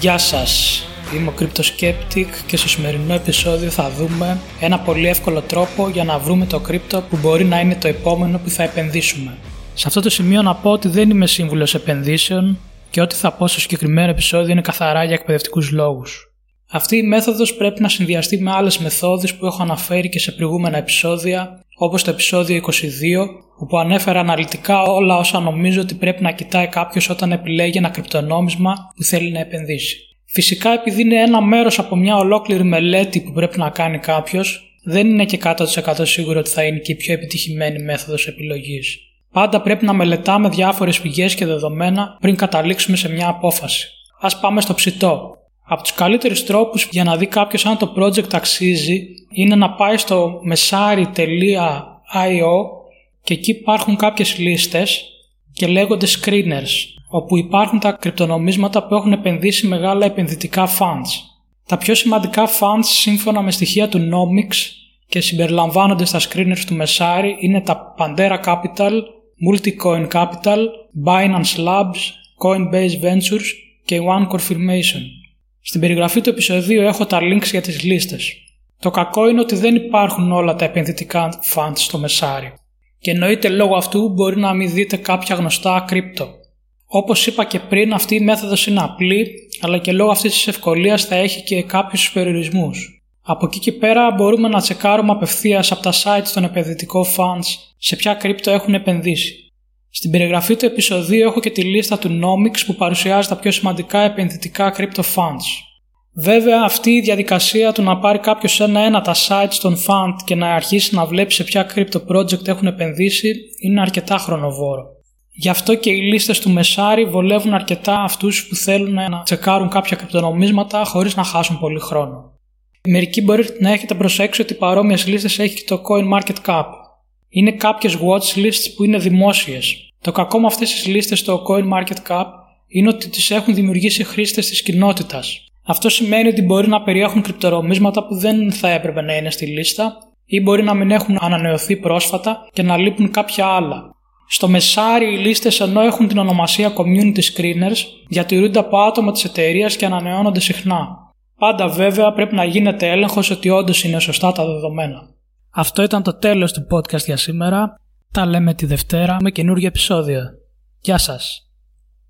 Γεια σας, είμαι ο CryptoSceptic και στο σημερινό επεισόδιο θα δούμε ένα πολύ εύκολο τρόπο για να βρούμε το κρύπτο που μπορεί να είναι το επόμενο που θα επενδύσουμε. Σε αυτό το σημείο να πω ότι δεν είμαι σύμβουλος επενδύσεων και ό,τι θα πω στο συγκεκριμένο επεισόδιο είναι καθαρά για εκπαιδευτικούς λόγους. Αυτή η μέθοδος πρέπει να συνδυαστεί με άλλες μεθόδους που έχω αναφέρει και σε προηγούμενα επεισόδια, όπως το επεισόδιο 22, όπου ανέφερα αναλυτικά όλα όσα νομίζω ότι πρέπει να κοιτάει κάποιος όταν επιλέγει ένα κρυπτονόμισμα που θέλει να επενδύσει. Φυσικά, επειδή είναι ένα μέρος από μια ολόκληρη μελέτη που πρέπει να κάνει κάποιος, δεν είναι και 100% σίγουρο ότι θα είναι και η πιο επιτυχημένη μέθοδος επιλογής. Πάντα πρέπει να μελετάμε διάφορες πηγές και δεδομένα πριν καταλήξουμε σε μια απόφαση. Ας πάμε στο ψητό. Από τους καλύτερους τρόπους για να δει κάποιος αν το project αξίζει είναι να πάει στο messari.io και εκεί υπάρχουν κάποιες λίστες και λέγονται screeners, όπου υπάρχουν τα κρυπτονομίσματα που έχουν επενδύσει μεγάλα επενδυτικά funds. Τα πιο σημαντικά funds σύμφωνα με στοιχεία του Nomics και συμπεριλαμβάνονται στα screeners του Messari είναι τα Pantera Capital, Multicoin Capital, Binance Labs, Coinbase Ventures και One Confirmation. Στην περιγραφή του επεισοδίου έχω τα links για τις λίστες. Το κακό είναι ότι δεν υπάρχουν όλα τα επενδυτικά funds στο Messari. Και εννοείται λόγω αυτού μπορεί να μην δείτε κάποια γνωστά κρύπτο. Όπως είπα και πριν, αυτή η μέθοδος είναι απλή, αλλά και λόγω αυτής της ευκολίας θα έχει και κάποιους περιορισμούς. Από εκεί και πέρα μπορούμε να τσεκάρουμε απευθείας από τα sites των επενδυτικών funds σε ποια κρύπτο έχουν επενδύσει. Στην περιγραφή του επεισοδίου έχω και τη λίστα του Nomics που παρουσιάζει τα πιο σημαντικά επενδυτικά crypto funds. Βέβαια, αυτή η διαδικασία του να πάρει κάποιος ένα-ένα τα sites των fund και να αρχίσει να βλέπει σε ποια crypto project έχουν επενδύσει είναι αρκετά χρονοβόρο. Γι' αυτό και οι λίστες του Messari βολεύουν αρκετά αυτούς που θέλουν να τσεκάρουν κάποια κρυπτονομίσματα χωρίς να χάσουν πολύ χρόνο. Μερικοί μπορείτε να έχετε προσέξει ότι παρόμοιες λίστες έχει και το CoinMarketCap. Είναι κάποιες watch lists που είναι δημόσιες. Το κακό με αυτές τις λίστες στο CoinMarketCap είναι ότι τις έχουν δημιουργήσει χρήστες της κοινότητας. Αυτό σημαίνει ότι μπορεί να περιέχουν κρυπτονομίσματα που δεν θα έπρεπε να είναι στη λίστα ή μπορεί να μην έχουν ανανεωθεί πρόσφατα και να λείπουν κάποια άλλα. Στο Messari οι λίστες ενώ έχουν την ονομασία Community Screeners διατηρούνται από άτομα της εταιρείας και ανανεώνονται συχνά. Πάντα βέβαια πρέπει να γίνεται έλεγχος ότι όντως είναι σωστά τα δεδομένα. Αυτό ήταν το τέλος του podcast για σήμερα. Τα λέμε τη Δευτέρα με καινούργια επεισόδια. Γεια σας!